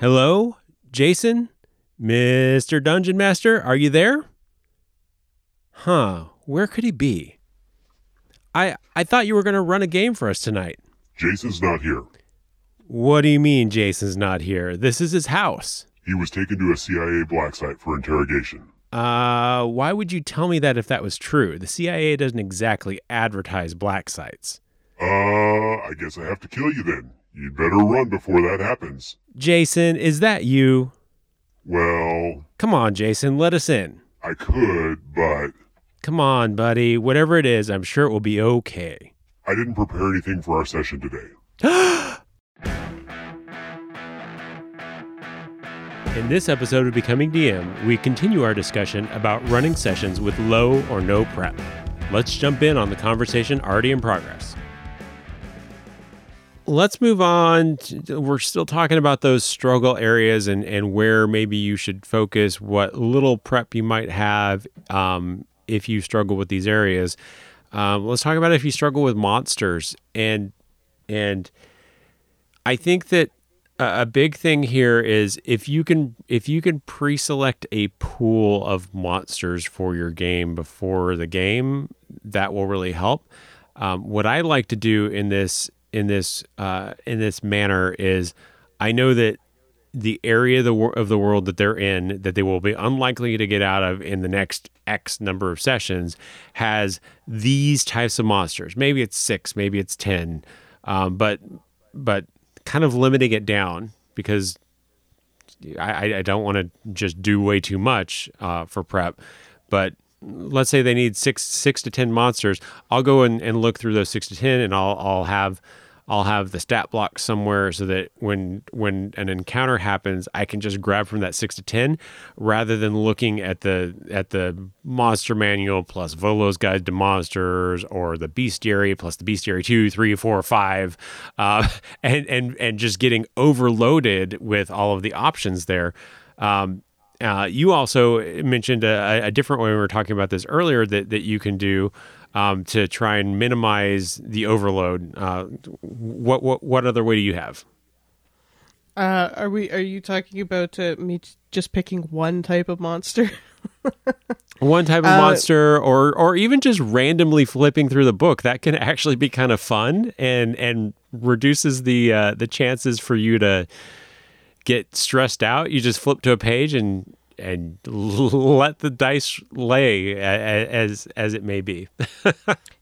Hello, Jason? Mr. Dungeon Master, are you there? Huh, where could he be? I thought you were going to run a game for us tonight. Jason's not here. What do you mean Jason's not here? This is his house. He was taken to a CIA black site for interrogation. Why would you tell me that if that was true? The CIA doesn't exactly advertise black sites. I guess I have to kill you then. You'd better run before that happens. Jason, is that you? Well... Come on, Jason, let us in. I could, but... Come on, buddy. Whatever it is, I'm sure it will be okay. I didn't prepare anything for our session today. In this episode of Becoming DM, we continue our discussion about running sessions with low or no prep. Let's jump in on the conversation already in progress. Let's move on. We're still talking about those struggle areas and where maybe you should focus, what little prep you might have if you struggle with these areas. Let's talk about if you struggle with monsters. And I think that a big thing here is if you can pre-select a pool of monsters for your game before the game, that will really help. What I like to do in this manner is, I know that the area of the world that they're in, that they will be unlikely to get out of in the next X number of sessions, has these types of monsters. Maybe it's 6, maybe it's 10, but kind of limiting it down, because I don't want to just do way too much for prep, but. Let's say they need six to 10 monsters. I'll go and look through those 6 to 10, and I'll have the stat block somewhere so that when an encounter happens, I can just grab from that 6 to 10, rather than looking at the Monster Manual plus Volo's Guide to Monsters, or the Bestiary plus the Bestiary 2, 3, 4, 5, and just getting overloaded with all of the options there. You also mentioned a different way we were talking about this earlier that you can do to try and minimize the overload. What other way do you have? Are you talking about me just picking one type of monster? One type of monster, or even just randomly flipping through the book. That can actually be kind of fun and reduces the chances for you to get stressed out. You just flip to a page and let the dice lay as it may be.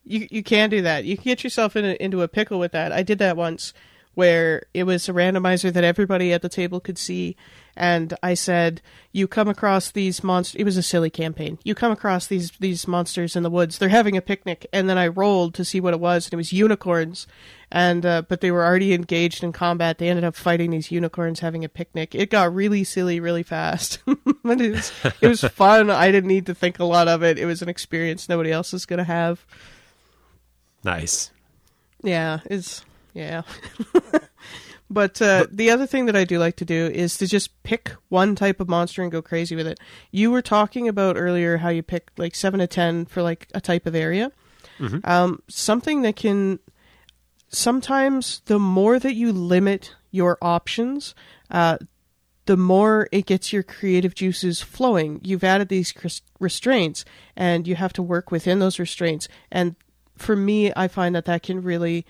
You can do that. You can get yourself into a pickle with that. I did that once, where it was a randomizer that everybody at the table could see, and I said, "You come across these monsters." It was a silly campaign. You come across these monsters in the woods. They're having a picnic, and then I rolled to see what it was, and it was unicorns. And but they were already engaged in combat. They ended up fighting these unicorns, having a picnic. It got really silly, really fast. It was fun. I didn't need to think a lot of it. It was an experience nobody else is going to have. Nice. Yeah, it's. Yeah. But the other thing that I do like to do is to just pick one type of monster and go crazy with it. You were talking about earlier how you picked like 7 to 10 for like a type of area. Mm-hmm. Something that can, sometimes the more that you limit your options, the more it gets your creative juices flowing. You've added these restraints, and you have to work within those restraints. And for me, I find that can really...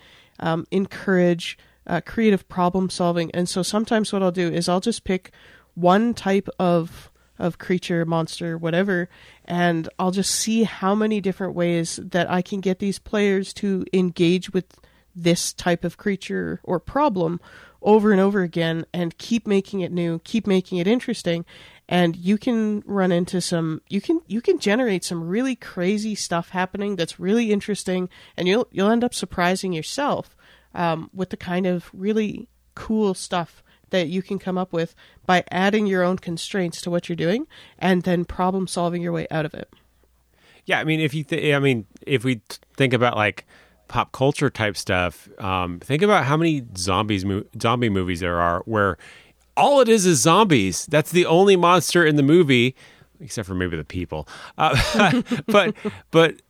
encourage creative problem solving. And so sometimes what I'll do is I'll just pick one type of creature, monster, whatever, and I'll just see how many different ways that I can get these players to engage with this type of creature or problem over and over again, and keep making it new, keep making it interesting. And you can run into you can generate some really crazy stuff happening that's really interesting, and you'll end up surprising yourself with the kind of really cool stuff that you can come up with by adding your own constraints to what you're doing, and then problem solving your way out of it. Yeah, I mean, if we think about like pop culture type stuff, think about how many zombie movies there are where all it is zombies. That's the only monster in the movie, except for maybe the people. But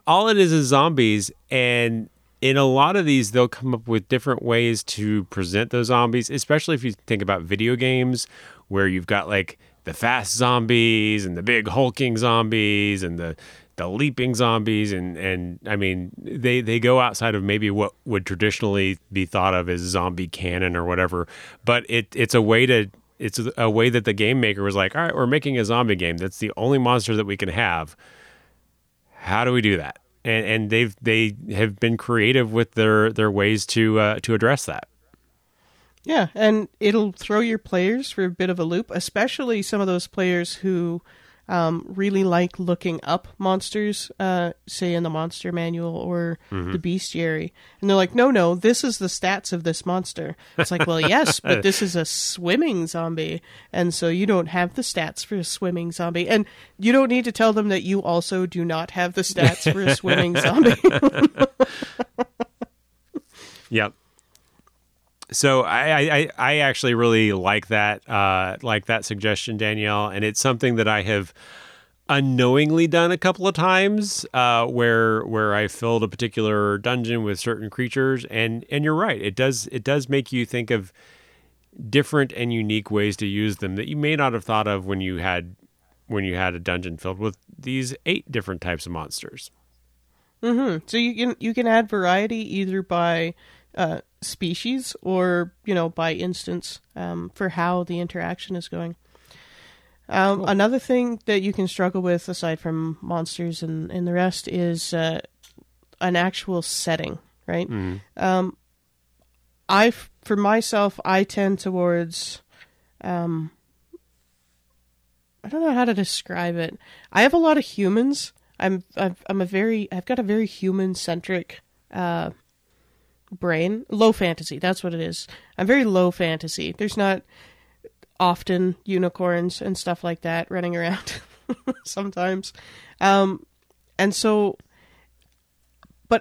all it is zombies, and in a lot of these, they'll come up with different ways to present those zombies, especially if you think about video games where you've got like the fast zombies and the big hulking zombies and the leaping zombies. And I mean, they go outside of maybe what would traditionally be thought of as zombie canon or whatever, but it's a way that the game maker was like, all right, we're making a zombie game. That's the only monster that we can have. How do we do that? And they have been creative with their ways to address that. Yeah, and it'll throw your players for a bit of a loop, especially some of those players who really like looking up monsters, say in the Monster Manual or the Bestiary. And they're like, no, this is the stats of this monster. It's like, well, yes, but this is a swimming zombie. And so you don't have the stats for a swimming zombie. And you don't need to tell them that you also do not have the stats for a swimming zombie. Yep. So I actually really like that suggestion, Danielle, and it's something that I have unknowingly done a couple of times where I filled a particular dungeon with certain creatures, and you're right, it does make you think of different and unique ways to use them that you may not have thought of when you had a dungeon filled with these 8 different types of monsters. Mm-hmm. So you can add variety either by species or, by instance, for how the interaction is going. Cool. Another thing that you can struggle with, aside from monsters and the rest, is an actual setting, right? Mm-hmm. For myself, I tend towards... I don't know how to describe it. I have a lot of humans. I've got a very human-centric brain. Low fantasy, that's what it is. I'm very low fantasy. There's not often unicorns and stuff like that running around sometimes. But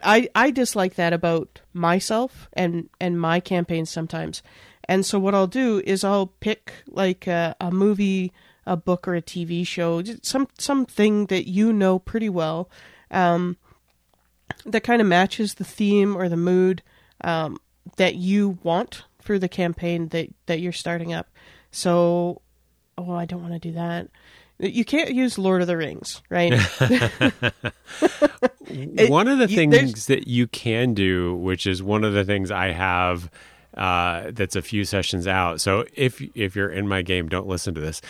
I dislike that about myself and my campaigns sometimes. And so what I'll do is I'll pick like a movie, a book, or a TV show, something that pretty well, that kind of matches the theme or the mood that you want for the campaign that you're starting up. So, I don't want to do that. You can't use Lord of the Rings, right? One of the things that you can do, which is one of the things I have that's a few sessions out. So if you're in my game, don't listen to this.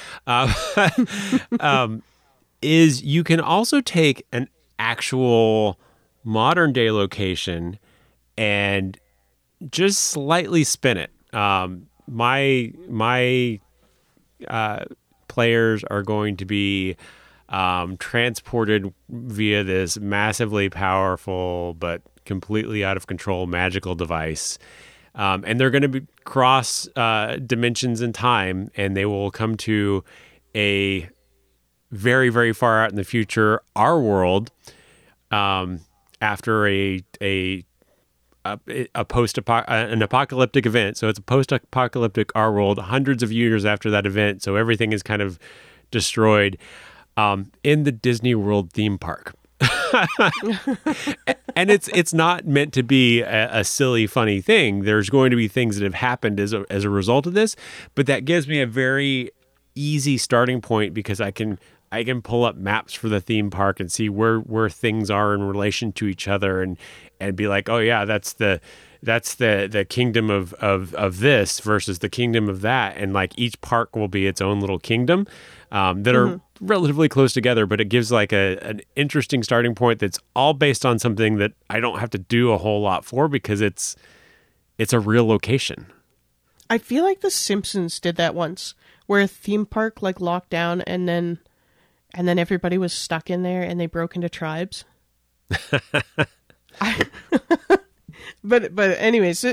Is you can also take an actual modern day location and just slightly spin it. My players are going to be transported via this massively powerful but completely out of control magical device, and they're going to be cross dimensions in time, and they will come to a very, very far out in the future, our world, after an apocalyptic event. So it's a post-apocalyptic our world, hundreds of years after that event. So everything is kind of destroyed, in the Disney World theme park. And it's not meant to be a silly, funny thing. There's going to be things that have happened as a result of this, but that gives me a very easy starting point because I can pull up maps for the theme park and see where things are in relation to each other, and be like, oh yeah, that's the kingdom of this versus the kingdom of that, and like each park will be its own little kingdom that are relatively close together, but it gives like an interesting starting point that's all based on something that I don't have to do a whole lot for because it's a real location. I feel like the Simpsons did that once, where a theme park like locked down and then everybody was stuck in there and they broke into tribes. But anyways,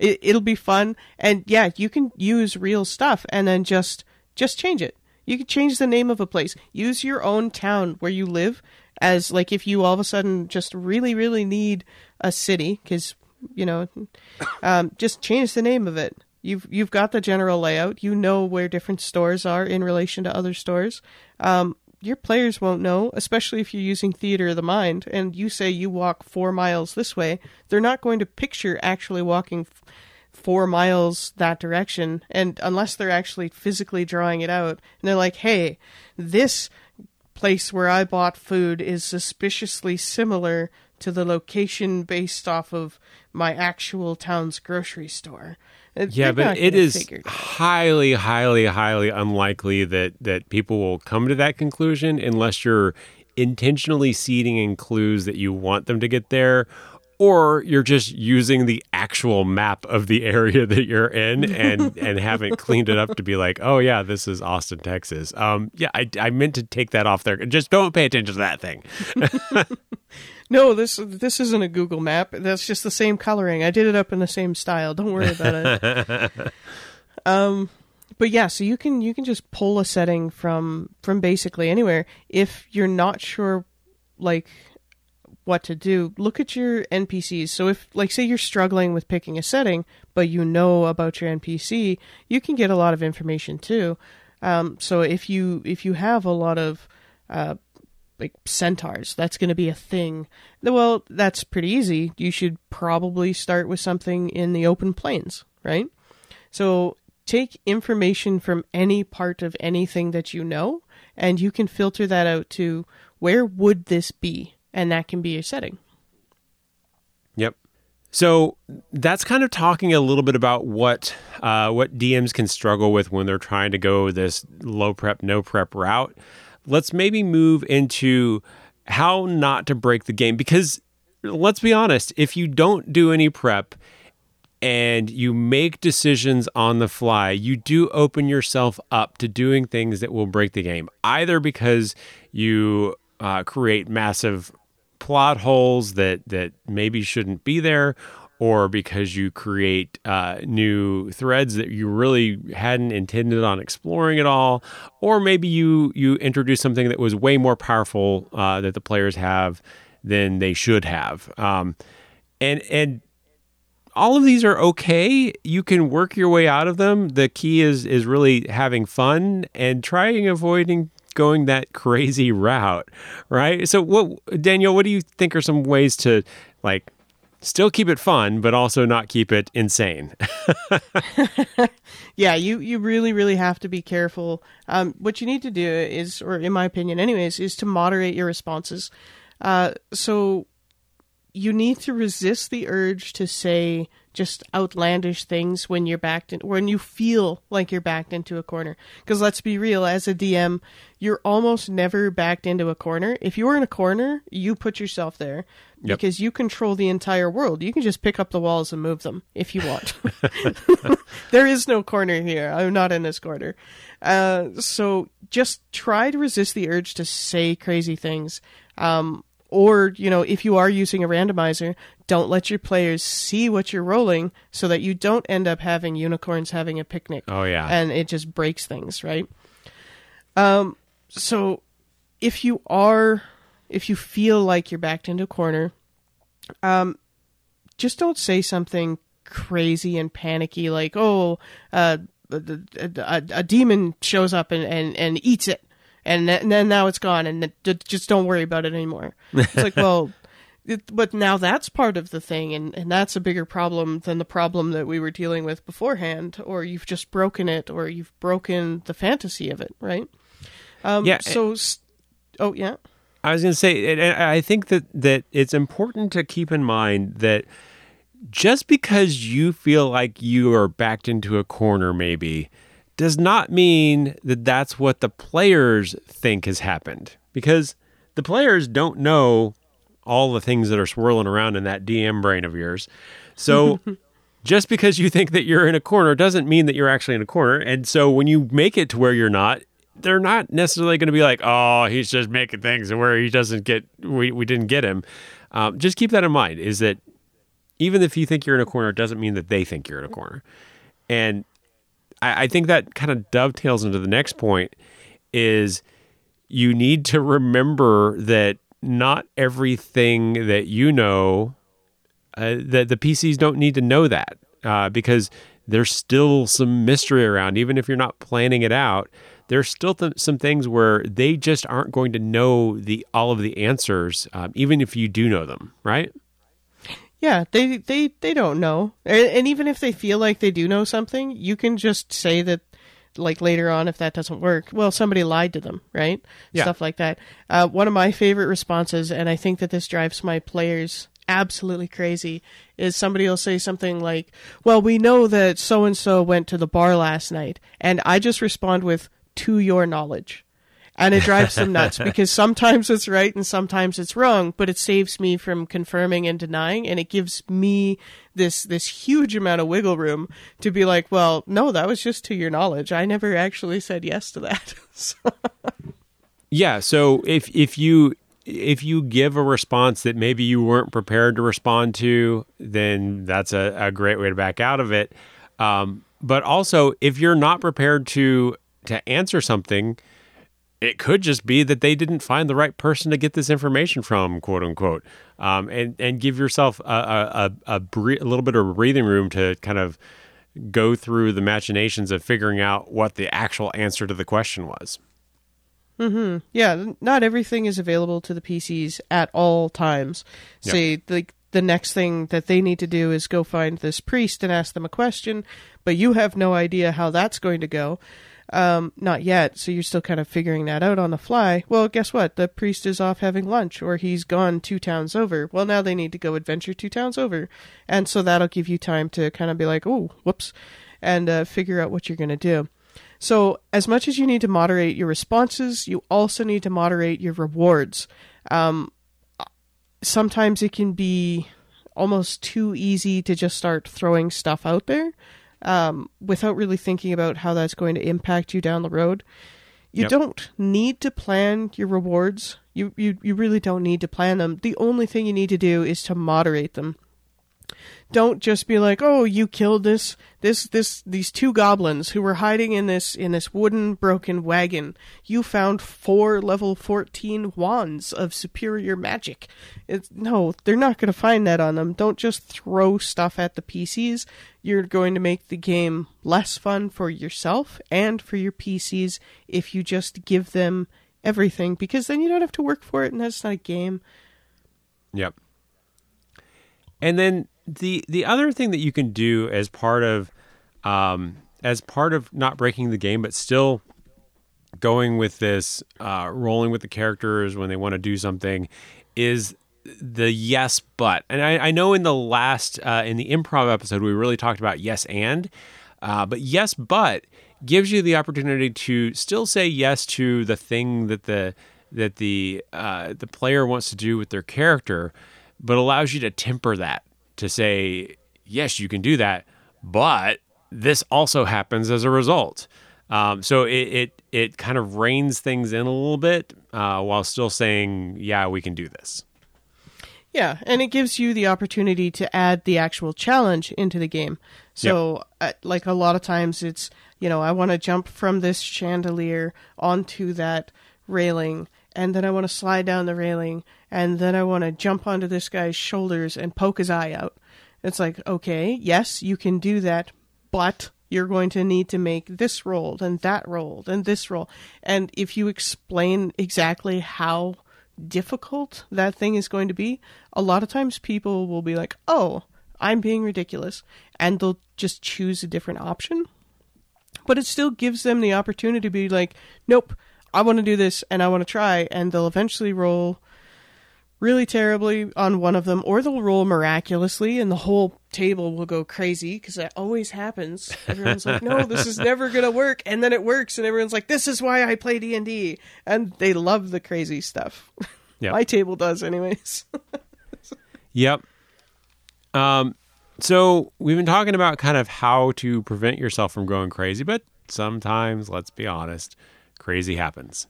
it'll be fun. And yeah, you can use real stuff and then just change it. You can change the name of a place. Use your own town where you live as like if you all of a sudden just really, really need a city because, just change the name of it. You've got the general layout. You know where different stores are in relation to other stores. your players won't know, especially if you're using theater of the mind, and you say you walk 4 miles this way, they're not going to picture actually walking 4 miles that direction, and unless they're actually physically drawing it out, and they're like, hey, this place where I bought food is suspiciously similar to the location based off of my actual town's grocery store. Yeah, but it is highly, highly, highly unlikely that people will come to that conclusion unless you're intentionally seeding in clues that you want them to get there, or you're just using the actual map of the area that you're in and haven't cleaned it up to be like, oh, yeah, this is Austin, Texas. Yeah, I meant to take that off there. Just don't pay attention to that thing. No, this isn't a Google map. That's just the same coloring. I did it up in the same style. Don't worry about it. But yeah, so you can just pull a setting from basically anywhere. If you're not sure, like, what to do, look at your NPCs. So if, like, say you're struggling with picking a setting, but you know about your NPC, you can get a lot of information too. So if you have a lot of like centaurs, that's going to be a thing. Well, that's pretty easy. You should probably start with something in the open plains, right? So take information from any part of anything that you know, and you can filter that out to where would this be? And that can be your setting. Yep. So that's kind of talking a little bit about what DMs can struggle with when they're trying to go this low prep, no prep route. Let's maybe move into how not to break the game, because let's be honest, if you don't do any prep and you make decisions on the fly, you do open yourself up to doing things that will break the game, either because you create massive plot holes that maybe shouldn't be there, or because you create new threads that you really hadn't intended on exploring at all, or maybe you introduce something that was way more powerful that the players have than they should have. And all of these are okay. You can work your way out of them. The key is really having fun and trying avoiding going that crazy route, right? So, Danielle, what do you think are some ways to, like, still keep it fun, but also not keep it insane? Yeah, you really, really have to be careful. What you need to do is, or in my opinion anyways, is to moderate your responses. So you need to resist the urge to say just outlandish things when you're when you feel like you're backed into a corner. Because let's be real, as a DM, you're almost never backed into a corner. If you're in a corner, you put yourself there. Yep. Because you control the entire world. You can just pick up the walls and move them if you want. There is no corner here. I'm not in this corner. So just try to resist the urge to say crazy things. Or, you know, if you are using a randomizer, don't let your players see what you're rolling so that you don't end up having unicorns having a picnic. Oh, yeah. And it just breaks things, right? So if you feel like you're backed into a corner, just don't say something crazy and panicky like, oh, a demon shows up and eats it. And then now it's gone, and just don't worry about it anymore. It's like, well, but now that's part of the thing, and that's a bigger problem than the problem that we were dealing with beforehand, or you've just broken it, or you've broken the fantasy of it, right? Yeah. So, oh, yeah. I was going to say, and I think that it's important to keep in mind that just because you feel like you are backed into a corner, maybe, does not mean that that's what the players think has happened, because the players don't know all the things that are swirling around in that DM brain of yours. So just because you think that you're in a corner doesn't mean that you're actually in a corner. And so when you make it to where you're not, they're not necessarily going to be like, oh, he's just making things where he doesn't get, we didn't get him. Just keep that in mind, is that even if you think you're in a corner, it doesn't mean that they think you're in a corner. And I think that kind of dovetails into the next point, is you need to remember that not everything that you know, that the PCs don't need to know that, because there's still some mystery around, even if you're not planning it out. there's still some things where they just aren't going to know all of the answers, even if you do know them, right? Yeah, they don't know. And even if they feel like they do know something, you can just say that, like, later on, if that doesn't work, well, somebody lied to them, right? Yeah. Stuff like that. One of my favorite responses, and I think that this drives my players absolutely crazy, is somebody will say something like, well, we know that so-and-so went to the bar last night. And I just respond with, to your knowledge. And it drives them nuts because sometimes it's right and sometimes it's wrong, but it saves me from confirming and denying. And it gives me this huge amount of wiggle room to be like, well, no, that was just to your knowledge. I never actually said yes to that. Yeah. So if you give a response that maybe you weren't prepared to respond to, then that's a great way to back out of it. But also, if you're not prepared to answer something, it could just be that they didn't find the right person to get this information from, quote unquote, and give yourself a little bit of breathing room to kind of go through the machinations of figuring out what the actual answer to the question was. Mm-hmm. Yeah, not everything is available to the PCs at all times. Say, like, the next thing that they need to do is go find this priest and ask them a question, but you have no idea how that's going to go. Not yet, so you're still kind of figuring that out on the fly. Well, guess what? The priest is off having lunch, or he's gone 2 towns over. Well, now they need to go adventure 2 towns over. And so that'll give you time to kind of be like, oh, whoops, and figure out what you're going to do. So as much as you need to moderate your responses, you also need to moderate your rewards. Sometimes it can be almost too easy to just start throwing stuff out there without really thinking about how that's going to impact you down the road. You don't need to plan your rewards. You really don't need to plan them. The only thing you need to do is to moderate them. Don't just be like, oh, you killed these 2 goblins who were hiding in this wooden broken wagon. You found 4 level 14 wands of superior magic. No, they're not going to find that on them. Don't just throw stuff at the PCs. You're going to make the game less fun for yourself and for your PCs if you just give them everything, because then you don't have to work for it, and that's not a game. Yep. And then the other thing that you can do as part of not breaking the game, but still going with this, rolling with the characters when they want to do something, is the yes, but. And I know in the last, in the improv episode, we really talked about yes and, but yes, but gives you the opportunity to still say yes to the thing that the player wants to do with their character, but allows you to temper that, to say, yes, you can do that, but this also happens as a result. So it kind of reins things in a little bit while still saying, yeah, we can do this. Yeah, and it gives you the opportunity to add the actual challenge into the game. So, like, a lot of times it's, I want to jump from this chandelier onto that railing, and then I want to slide down the railing, and then I want to jump onto this guy's shoulders and poke his eye out. It's like, okay, yes, you can do that, but you're going to need to make this roll and that roll and this roll. And if you explain exactly how difficult that thing is going to be, a lot of times people will be like, oh, I'm being ridiculous. And they'll just choose a different option. But it still gives them the opportunity to be like, nope, I want to do this and I want to try. And they'll eventually roll really terribly on one of them, or they'll roll miraculously and the whole table will go crazy, because that always happens. Everyone's like, no, this is never going to work. And then it works, and everyone's like, this is why I play D&D. And they love the crazy stuff. Yep. My table does anyways. Yep. So we've been talking about kind of how to prevent yourself from going crazy, but sometimes, let's be honest, crazy happens.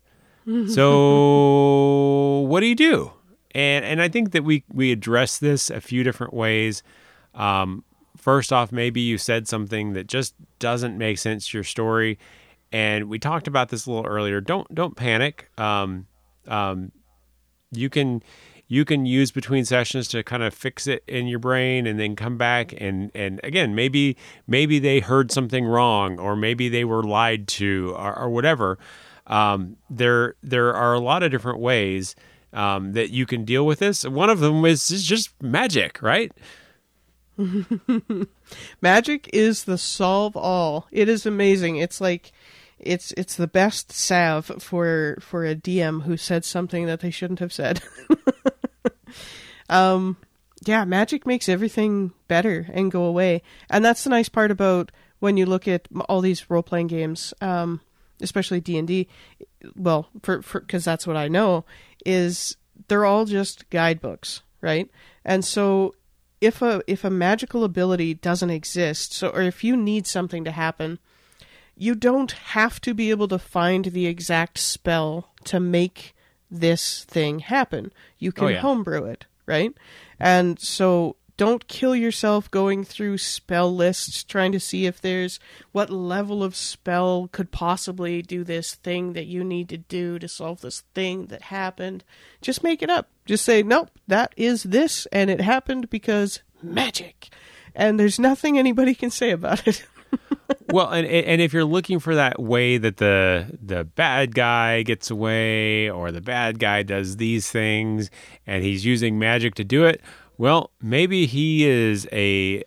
So what do you do? And I think that we address this a few different ways. First off, maybe you said something that just doesn't make sense to your story, and we talked about this a little earlier. Don't panic. You can, you can use between sessions to kind of fix it in your brain and then come back and again, maybe they heard something wrong or maybe they were lied to or whatever. There are a lot of different ways that you can deal with this. One of them is just magic, right? Magic is the solve all. It is amazing. It's like it's the best salve for a DM who said something that they shouldn't have said. Yeah, magic makes everything better and go away. And that's the nice part about when you look at all these role-playing games, especially D&D, well, because that's what I know, is they're all just guidebooks, right? And so if a magical ability doesn't exist, or if you need something to happen, you don't have to be able to find the exact spell to make this thing happen. You can homebrew it, right? And so don't kill yourself going through spell lists, trying to see if there's what level of spell could possibly do this thing that you need to do to solve this thing that happened. Just make it up. Just say, nope, that is this, and it happened because magic. And there's nothing anybody can say about it. Well, and if you're looking for that way that the bad guy gets away or the bad guy does these things and he's using magic to do it, well, maybe he is a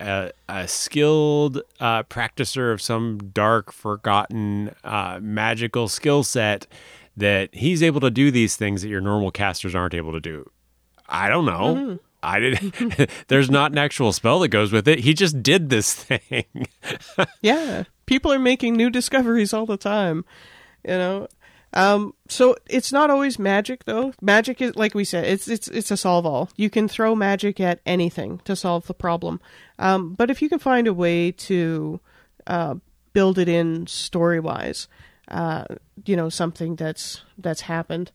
skilled practicer of some dark, forgotten magical skill set that he's able to do these things that your normal casters aren't able to do. I don't know. Mm-hmm. I didn't. There's not an actual spell that goes with it. He just did this thing. Yeah. People are making new discoveries all the time, you know? So it's not always magic though. Magic is, like we said, it's a solve all. You can throw magic at anything to solve the problem. But if you can find a way to, build it in story wise, you know, something that's happened,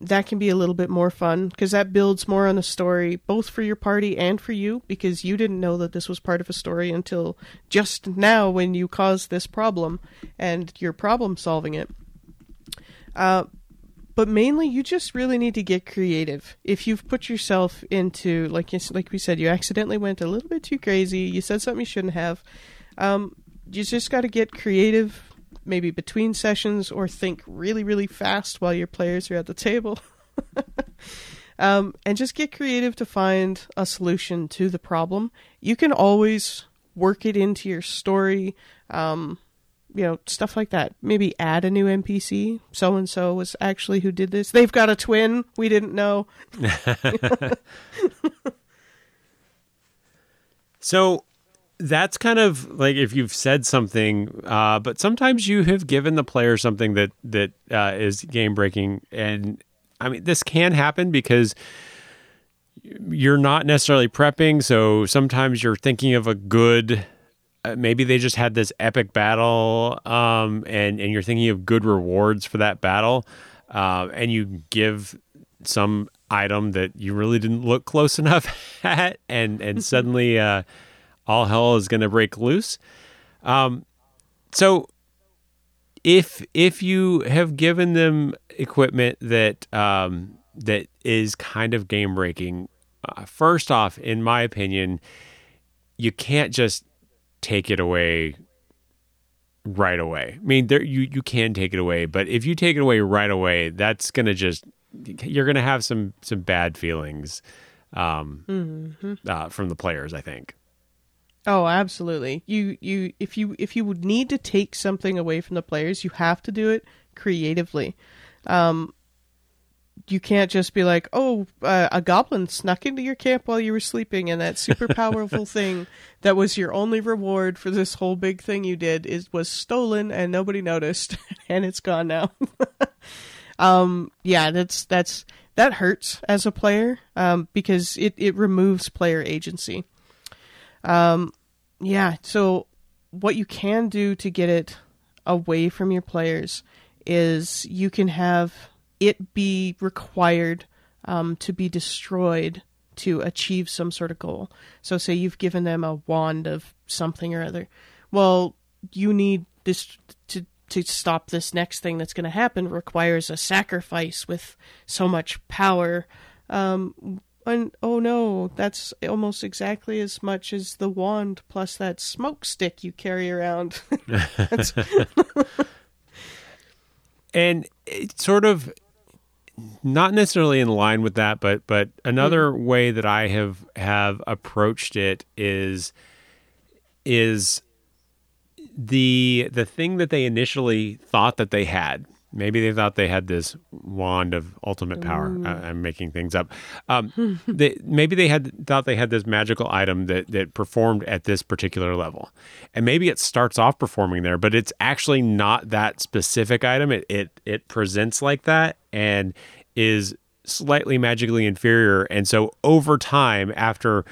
that can be a little bit more fun because that builds more on the story, both for your party and for you, because you didn't know that this was part of a story until just now when you caused this problem and you're problem solving it. But mainly you just really need to get creative. If you've put yourself into, like we said, you accidentally went a little bit too crazy. You said something you shouldn't have. You just got to get creative, maybe between sessions, or think really, really fast while your players are at the table. And just get creative to find a solution to the problem. You can always work it into your story, you know, stuff like that. Maybe add a new NPC. So-and-so was actually who did this. They've got a twin. We didn't know. So that's kind of like if you've said something, but sometimes you have given the player something that is game breaking. And I mean, this can happen because you're not necessarily prepping. So sometimes you're thinking of a good, maybe they just had this epic battle, and you're thinking of good rewards for that battle. And you give some item that you really didn't look close enough at. And suddenly, all hell is going to break loose. So if you have given them equipment that is kind of game breaking, first off, in my opinion, you can't just take it away right away. I mean, you can take it away, but if you take it away right away, that's going to you're going to have some bad feelings from the players, I think. Oh, absolutely. If you would need to take something away from the players, you have to do it creatively. You can't just be like, a goblin snuck into your camp while you were sleeping, and that super powerful thing that was your only reward for this whole big thing you did was stolen and nobody noticed, and it's gone now. Yeah, that hurts as a player, because it removes player agency. Yeah, so what you can do to get it away from your players is you can have it be required to be destroyed to achieve some sort of goal. So say you've given them a wand of something or other. Well, you need this to stop this next thing that's going to happen requires a sacrifice with so much power Oh no, that's almost exactly as much as the wand plus that smoke stick you carry around. And it's sort of not necessarily in line with that, but another way that I have approached it is the thing that they initially thought that they had. Maybe they thought they had this wand of ultimate power. I'm making things up. Maybe they thought they had this magical item that performed at this particular level. And maybe it starts off performing there, but it's actually not that specific item. It presents like that and is slightly magically inferior. And so over time, after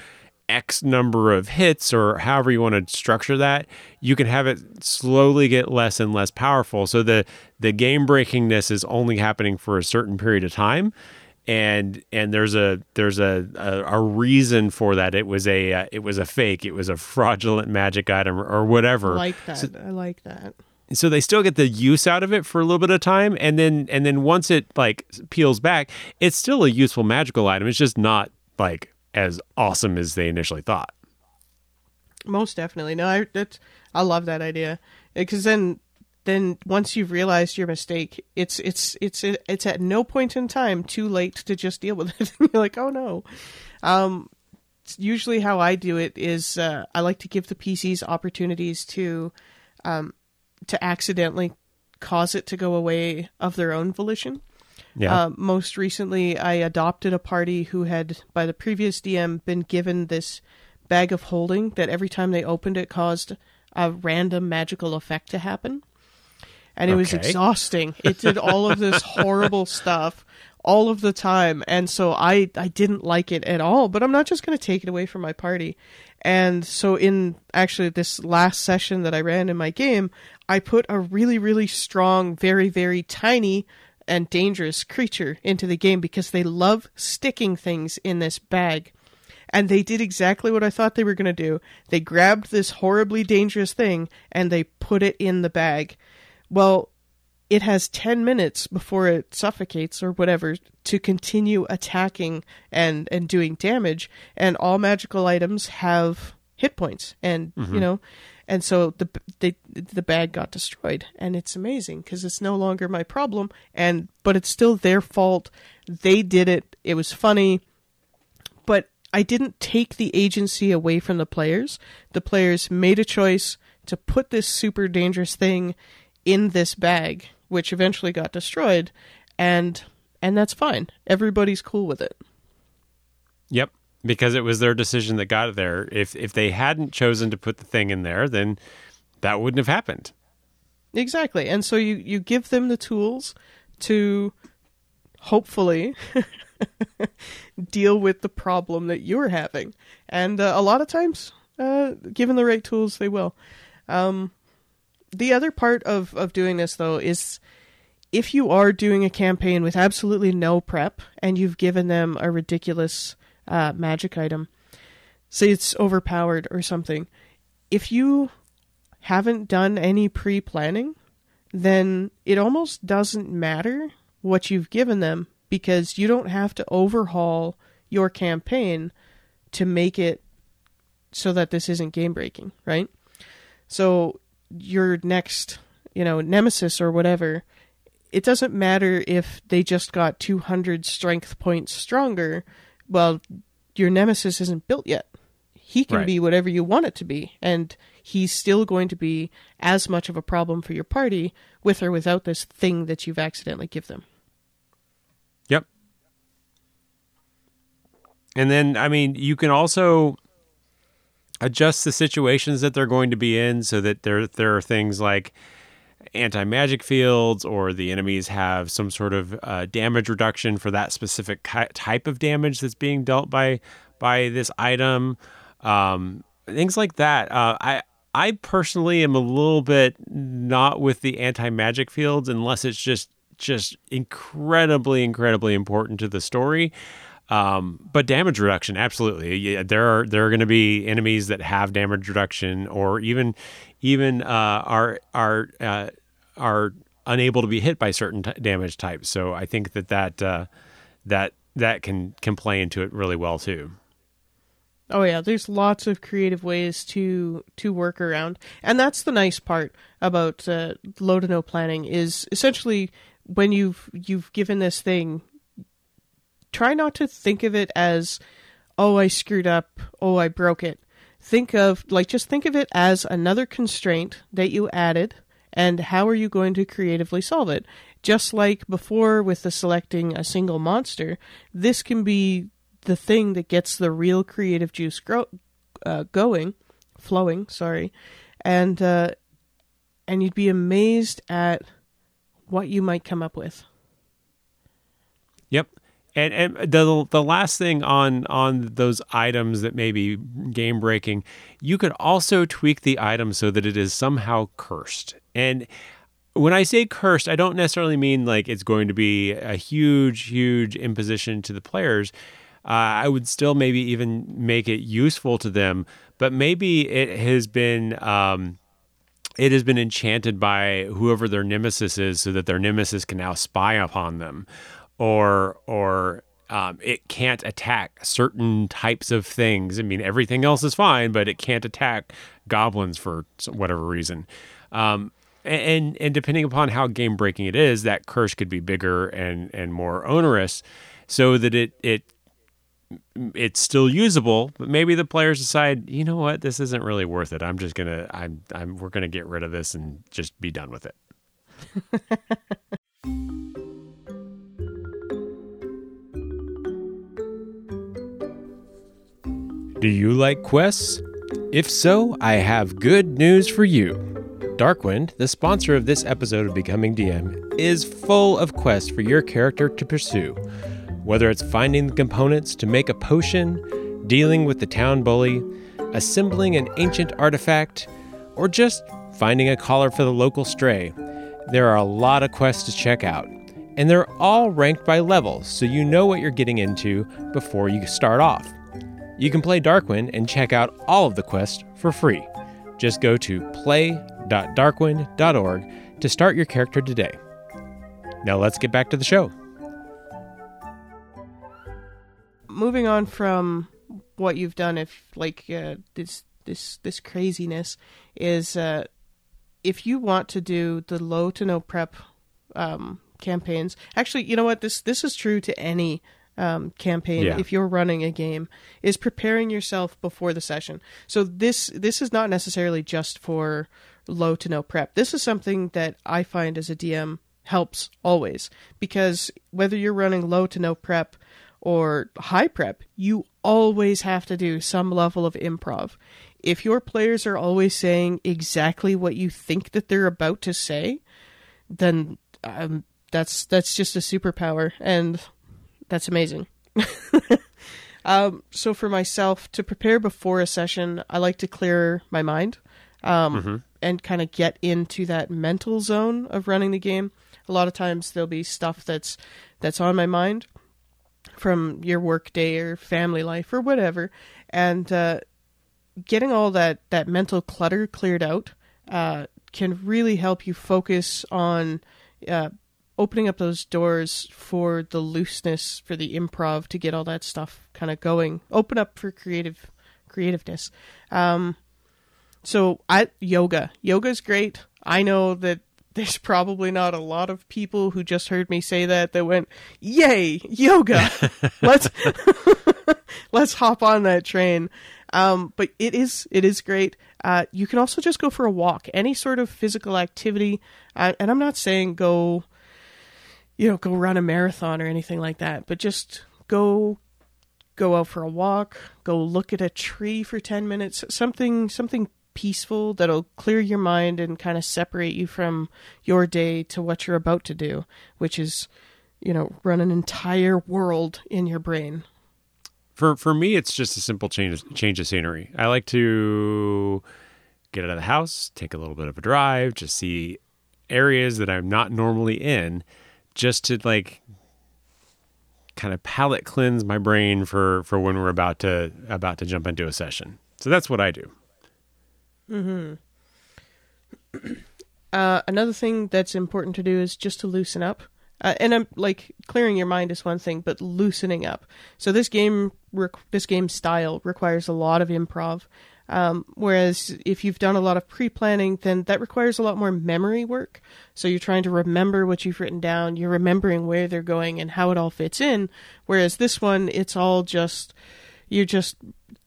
X number of hits or however you want to structure that, you can have it slowly get less and less powerful. So the game breakingness is only happening for a certain period of time. And there's a reason for that. It was a fake. It was a fraudulent magic item or whatever. I like that. So they still get the use out of it for a little bit of time. And then once it like peels back, it's still a useful magical item. It's just not like as awesome as they initially thought. Most definitely. No, I love that idea, because then once you've realized your mistake, it's at no point in time too late to just deal with it. You're like, oh no. Usually how I do it is I like to give the PCs opportunities to accidentally cause it to go away of their own volition. Yeah. Most recently, I adopted a party who had, by the previous DM, been given this bag of holding that every time they opened it caused a random magical effect to happen. And it was exhausting. It did all of this horrible stuff all of the time. And so I didn't like it at all, but I'm not just going to take it away from my party. And so actually this last session that I ran in my game, I put a really, really strong, very, very tiny and dangerous creature into the game because they love sticking things in this bag. And they did exactly what I thought they were going to do. They grabbed this horribly dangerous thing and they put it in the bag. Well, it has 10 minutes before it suffocates or whatever to continue attacking and doing damage. And all magical items have hit points and, you know, and so the bag got destroyed, and it's amazing because it's no longer my problem, but it's still their fault. They did it. It was funny, but I didn't take the agency away from the players. The players made a choice to put this super dangerous thing in this bag, which eventually got destroyed, and that's fine. Everybody's cool with it. Yep. Because it was their decision that got it there. If they hadn't chosen to put the thing in there, then that wouldn't have happened. Exactly. And so you give them the tools to hopefully deal with the problem that you're having. And a lot of times, given the right tools, they will. The other part of doing this, though, is if you are doing a campaign with absolutely no prep and you've given them a ridiculous magic item, say it's overpowered or something, if you haven't done any pre-planning, then it almost doesn't matter what you've given them, because you don't have to overhaul your campaign to make it so that this isn't game breaking, right? So your next, nemesis or whatever, it doesn't matter if they just got 200 strength points stronger. Well, your nemesis isn't built yet. He can be whatever you want it to be, and he's still going to be as much of a problem for your party with or without this thing that you've accidentally give them. Yep. And then, you can also adjust the situations that they're going to be in so that there are things like anti-magic fields, or the enemies have some sort of damage reduction for that specific type of damage that's being dealt by this item, things like that. I personally am a little bit not with the anti-magic fields unless it's just incredibly, incredibly important to the story. But damage reduction, absolutely. Yeah, there are going to be enemies that have damage reduction, or even are unable to be hit by certain damage types. So I think that that can play into it really well too. Oh yeah, there's lots of creative ways to work around, and that's the nice part about low to no planning is essentially when you've given this thing, try not to think of it as, oh, I screwed up, oh, I broke it. Think of it as another constraint that you added, and how are you going to creatively solve it? Just like before with the selecting a single monster, this can be the thing that gets the real creative juice flowing, and you'd be amazed at what you might come up with. Yep, and the last thing on those items that may be game breaking, you could also tweak the item so that it is somehow cursed. And when I say cursed, I don't necessarily mean like it's going to be a huge imposition to the players. I would still maybe even make it useful to them, but maybe it has been enchanted by whoever their nemesis is, so that their nemesis can now spy upon them, or it can't attack certain types of things. I mean, everything else is fine, but it can't attack goblins for whatever reason. And depending upon how game breaking it is, that curse could be bigger and more onerous, so that it's still usable, but maybe the players decide, you know what, this isn't really worth it. We're gonna get rid of this and just be done with it. Do you like quests? If so, I have good news for you. Darkwind, the sponsor of this episode of Becoming DM, is full of quests for your character to pursue. Whether it's finding the components to make a potion, dealing with the town bully, assembling an ancient artifact, or just finding a collar for the local stray, there are a lot of quests to check out. And they're all ranked by level, so you know what you're getting into before you start off. You can play Darkwind and check out all of the quests for free. Just go to play.darkwind.org to start your character today. Now let's get back to the show. Moving on from what you've done, if like this craziness is, if you want to do the low to no prep campaigns, actually, you know what, this is true to any campaign. Yeah. If you're running a game, is preparing yourself before the session. So this is not necessarily just for low to no prep. This is something that I find as a DM helps always, because whether you're running low to no prep or high prep, you always have to do some level of improv. If your players are always saying exactly what you think that they're about to say, then that's just a superpower, and that's amazing. So for myself, to prepare before a session, I like to clear my mind and kind of get into that mental zone of running the game. A lot of times there'll be stuff that's on my mind from your work day or family life or whatever. And getting all that mental clutter cleared out can really help you focus on opening up those doors for the looseness, for the improv, to get all that stuff kind of going. Open up for creativeness. So yoga's great. I know that there's probably not a lot of people who just heard me say that went, yay, yoga. Let's hop on that train. But it is great. You can also just go for a walk, any sort of physical activity. And I'm not saying go run a marathon or anything like that, but just go out for a walk, go look at a tree for 10 minutes, something peaceful that'll clear your mind and kind of separate you from your day to what you're about to do, which is, run an entire world in your brain. For me, it's just a simple change of scenery. I like to get out of the house, take a little bit of a drive, just see areas that I'm not normally in, just to like kind of palate cleanse my brain for when we're about to jump into a session. So that's what I do. Another thing that's important to do is just to loosen up. And I'm like, clearing your mind is one thing, but loosening up. So this game style requires a lot of improv. Whereas if you've done a lot of pre-planning, then that requires a lot more memory work. So you're trying to remember what you've written down. You're remembering where they're going and how it all fits in. Whereas this one, it's all just, you're just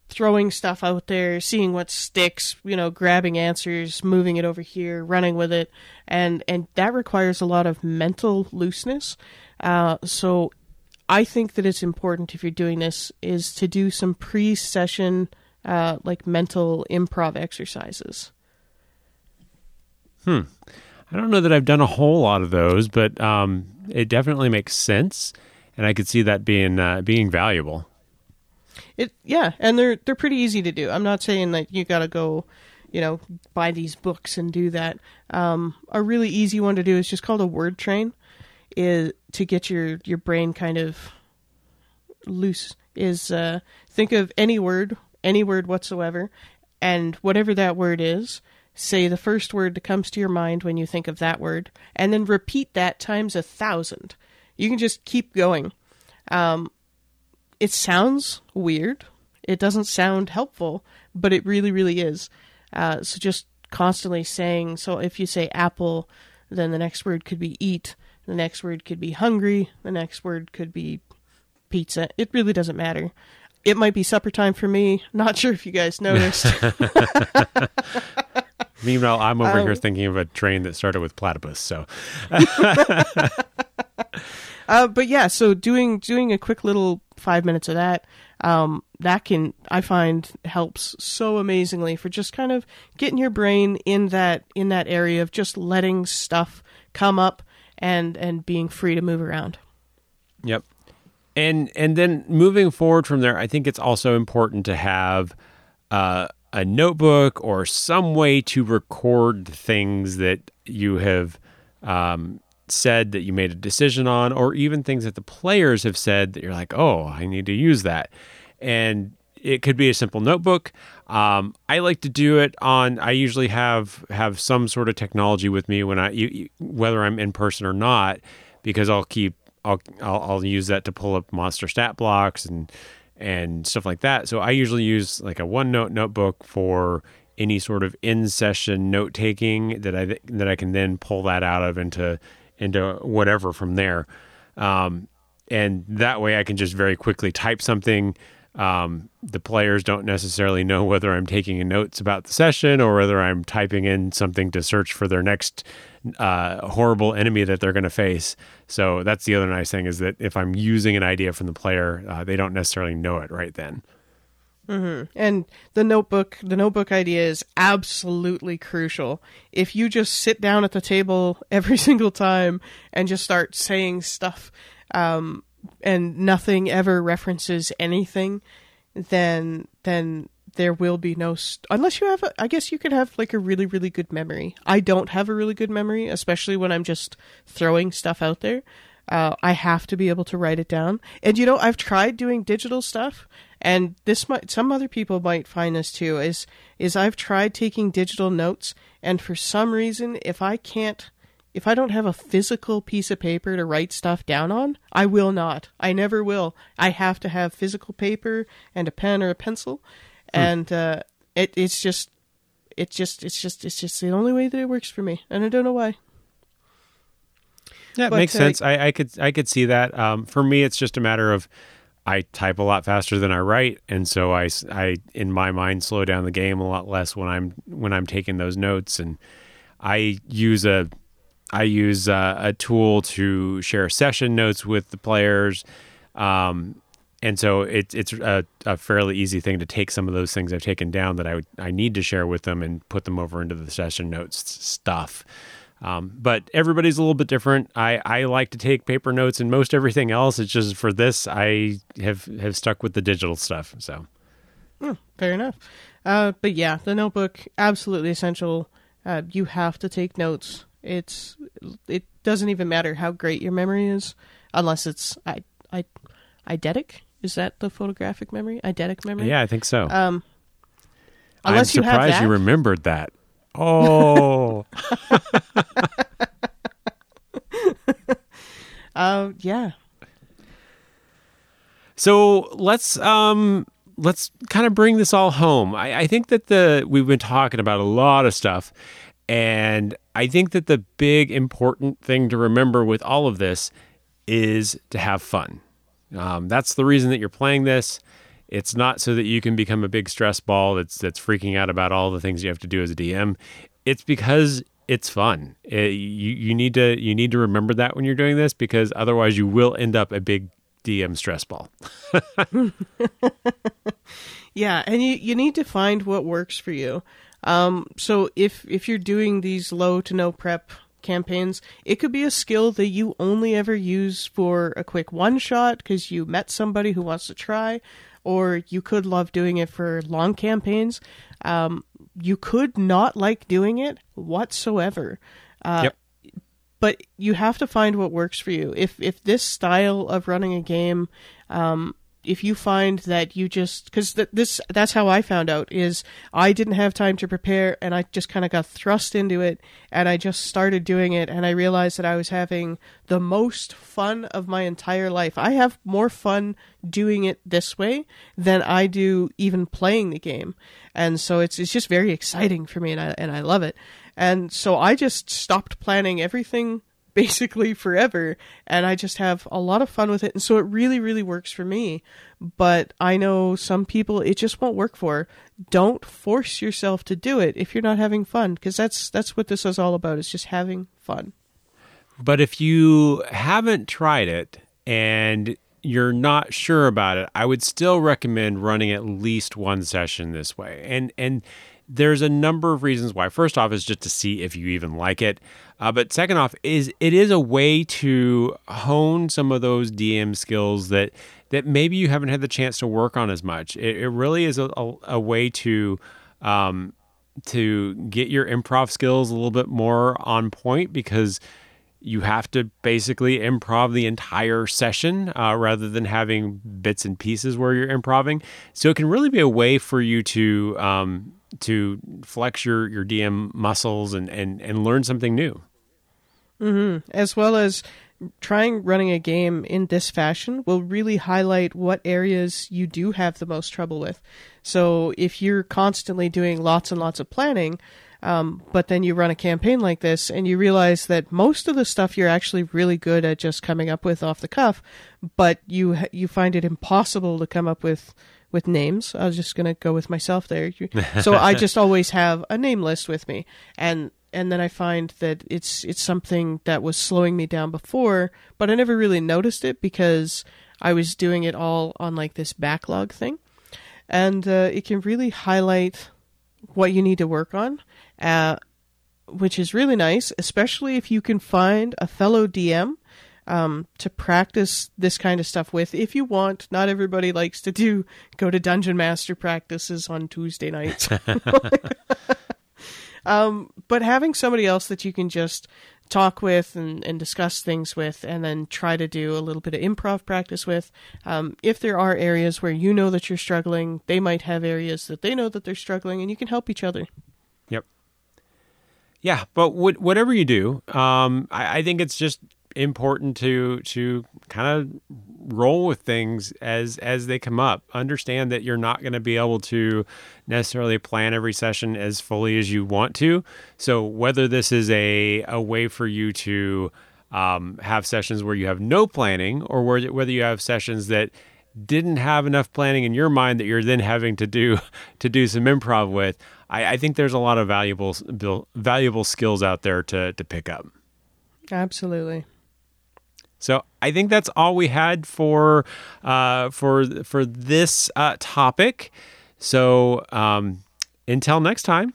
throwing stuff out there, seeing what sticks, you know, grabbing answers, moving it over here, running with it. And that requires a lot of mental looseness. So I think that it's important, if you're doing this, is to do some pre-session like mental improv exercises. I don't know that I've done a whole lot of those, but it definitely makes sense, and I could see that being valuable. And they're pretty easy to do. I'm not saying that you got to go, buy these books and do that. A really easy one to do is just called a word train, is to get your brain kind of loose. Is think of any word whatsoever, and whatever that word is, say the first word that comes to your mind when you think of that word, and then repeat that times 1,000. You can just keep going. It sounds weird. It doesn't sound helpful, but it really, really is. So just constantly saying, so if you say apple, then the next word could be eat, the next word could be hungry, the next word could be pizza. It really doesn't matter. It might be supper time for me. Not sure if you guys noticed. Meanwhile, I'm over here thinking of a train that started with platypus. So, but yeah, so doing a quick little 5 minutes of that, that can, I find, helps so amazingly for just kind of getting your brain in that area of just letting stuff come up and being free to move around. Yep. And then moving forward from there, I think it's also important to have a notebook or some way to record things that you have said that you made a decision on, or even things that the players have said that you're like, oh, I need to use that. And it could be a simple notebook. I like to do it I usually have some sort of technology with me when whether I'm in person or not, because I'll use that to pull up monster stat blocks and stuff like that. So I usually use like a OneNote notebook for any sort of in-session note taking that I can then pull that out of into whatever from there. And that way I can just very quickly type something. The players don't necessarily know whether I'm taking notes about the session or whether I'm typing in something to search for their next horrible enemy that they're going to face. So that's the other nice thing, is that if I'm using an idea from the player, they don't necessarily know it right then. Mm-hmm. And the notebook idea is absolutely crucial. If you just sit down at the table every single time and just start saying stuff, and nothing ever references anything, then there will be no... unless you have... I guess you could have like a really, really good memory. I don't have a really good memory, especially when I'm just throwing stuff out there. I have to be able to write it down. And I've tried doing digital stuff, and some other people might find this too, is I've tried taking digital notes, and for some reason, if I don't have a physical piece of paper to write stuff down on, I will not. I never will. I have to have physical paper and a pen or a pencil. And it's just the only way that it works for me. And I don't know why. Yeah, it makes sense. I could see that. For me, it's just a matter of I type a lot faster than I write. And so I in my mind, slow down the game a lot less when I'm taking those notes. And I use a tool to share session notes with the players. And so it's a fairly easy thing to take some of those things I've taken down that I need to share with them and put them over into the session notes stuff. But everybody's a little bit different. I like to take paper notes and most everything else. It's just for this, I have stuck with the digital stuff. So, fair enough. But yeah, the notebook, absolutely essential. You have to take notes. It doesn't even matter how great your memory is, unless it's eidetic. Is that the photographic memory? Eidetic memory? Yeah, I think so. Unless I'm surprised you remembered that. Oh. Yeah. So let's kind of bring this all home. I think that we've been talking about a lot of stuff, and I think that the big important thing to remember with all of this is to have fun. That's the reason that you're playing this. It's not so that you can become a big stress ball that's freaking out about all the things you have to do as a DM. It's because it's fun. You need to remember that when you're doing this, because otherwise you will end up a big DM stress ball. Yeah, and you need to find what works for you. So if you're doing these low to no prep campaigns, it could be a skill that you only ever use for a quick one shot because you met somebody who wants to try, or you could love doing it for long campaigns. You could not like doing it whatsoever. Yep. But you have to find what works for you. If this style of running a game, if you find that you just... Because that's how I found out, is I didn't have time to prepare, and I just kind of got thrust into it, and I just started doing it, and I realized that I was having the most fun of my entire life. I have more fun doing it this way than I do even playing the game. And so it's just very exciting for me, and I love it. And so I just stopped planning everything basically forever, and I just have a lot of fun with it, and so it really, really works for me. But I know some people it just won't work for. Don't force yourself to do it if you're not having fun, because that's what this is all about, is just having fun. But if you haven't tried it and you're not sure about it, I would still recommend running at least one session this way. And there's a number of reasons why. First off is just to see if you even like it. But second off is it is a way to hone some of those DM skills that maybe you haven't had the chance to work on as much. It really is a way to get your improv skills a little bit more on point, because you have to basically improv the entire session rather than having bits and pieces where you're improvising. So it can really be a way for you to flex your DM muscles and learn something new. Mm-hmm. As well as trying running a game in this fashion will really highlight what areas you do have the most trouble with. So if you're constantly doing lots and lots of planning, but then you run a campaign like this and you realize that most of the stuff you're actually really good at just coming up with off the cuff, but you find it impossible to come up with names. I was just going to go with myself there. So I just always have a name list with me. And then I find that it's something that was slowing me down before, but I never really noticed it because I was doing it all on like this backlog thing. And it can really highlight what you need to work on, which is really nice, especially if you can find a fellow DM to practice this kind of stuff with. If you want, not everybody likes to go to Dungeon Master practices on Tuesday nights. But having somebody else that you can just talk with and discuss things with, and then try to do a little bit of improv practice with. If there are areas where you know that you're struggling, they might have areas that they know that they're struggling, and you can help each other. Yep. Yeah, but whatever you do, I think it's just important to kind of roll with things as they come up. Understand that you're not going to be able to necessarily plan every session as fully as you want to. So whether this is a way for you to have sessions where you have no planning, or whether you have sessions that didn't have enough planning in your mind that you're then having to do some improv with, I think there's a lot of valuable skills out there to pick up. Absolutely. So I think that's all we had for this topic. So until next time,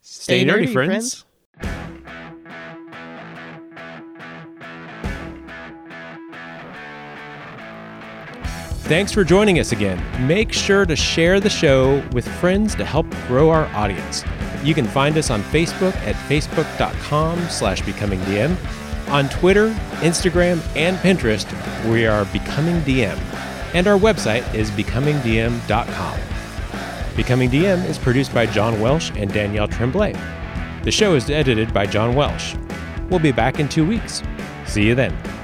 stay nerdy, friends. Thanks for joining us again. Make sure to share the show with friends to help grow our audience. You can find us on Facebook at facebook.com/becomingdm. On Twitter, Instagram, and Pinterest, we are Becoming DM. And our website is becomingdm.com. Becoming DM is produced by John Welsh and Danielle Tremblay. The show is edited by John Welsh. We'll be back in 2 weeks. See you then.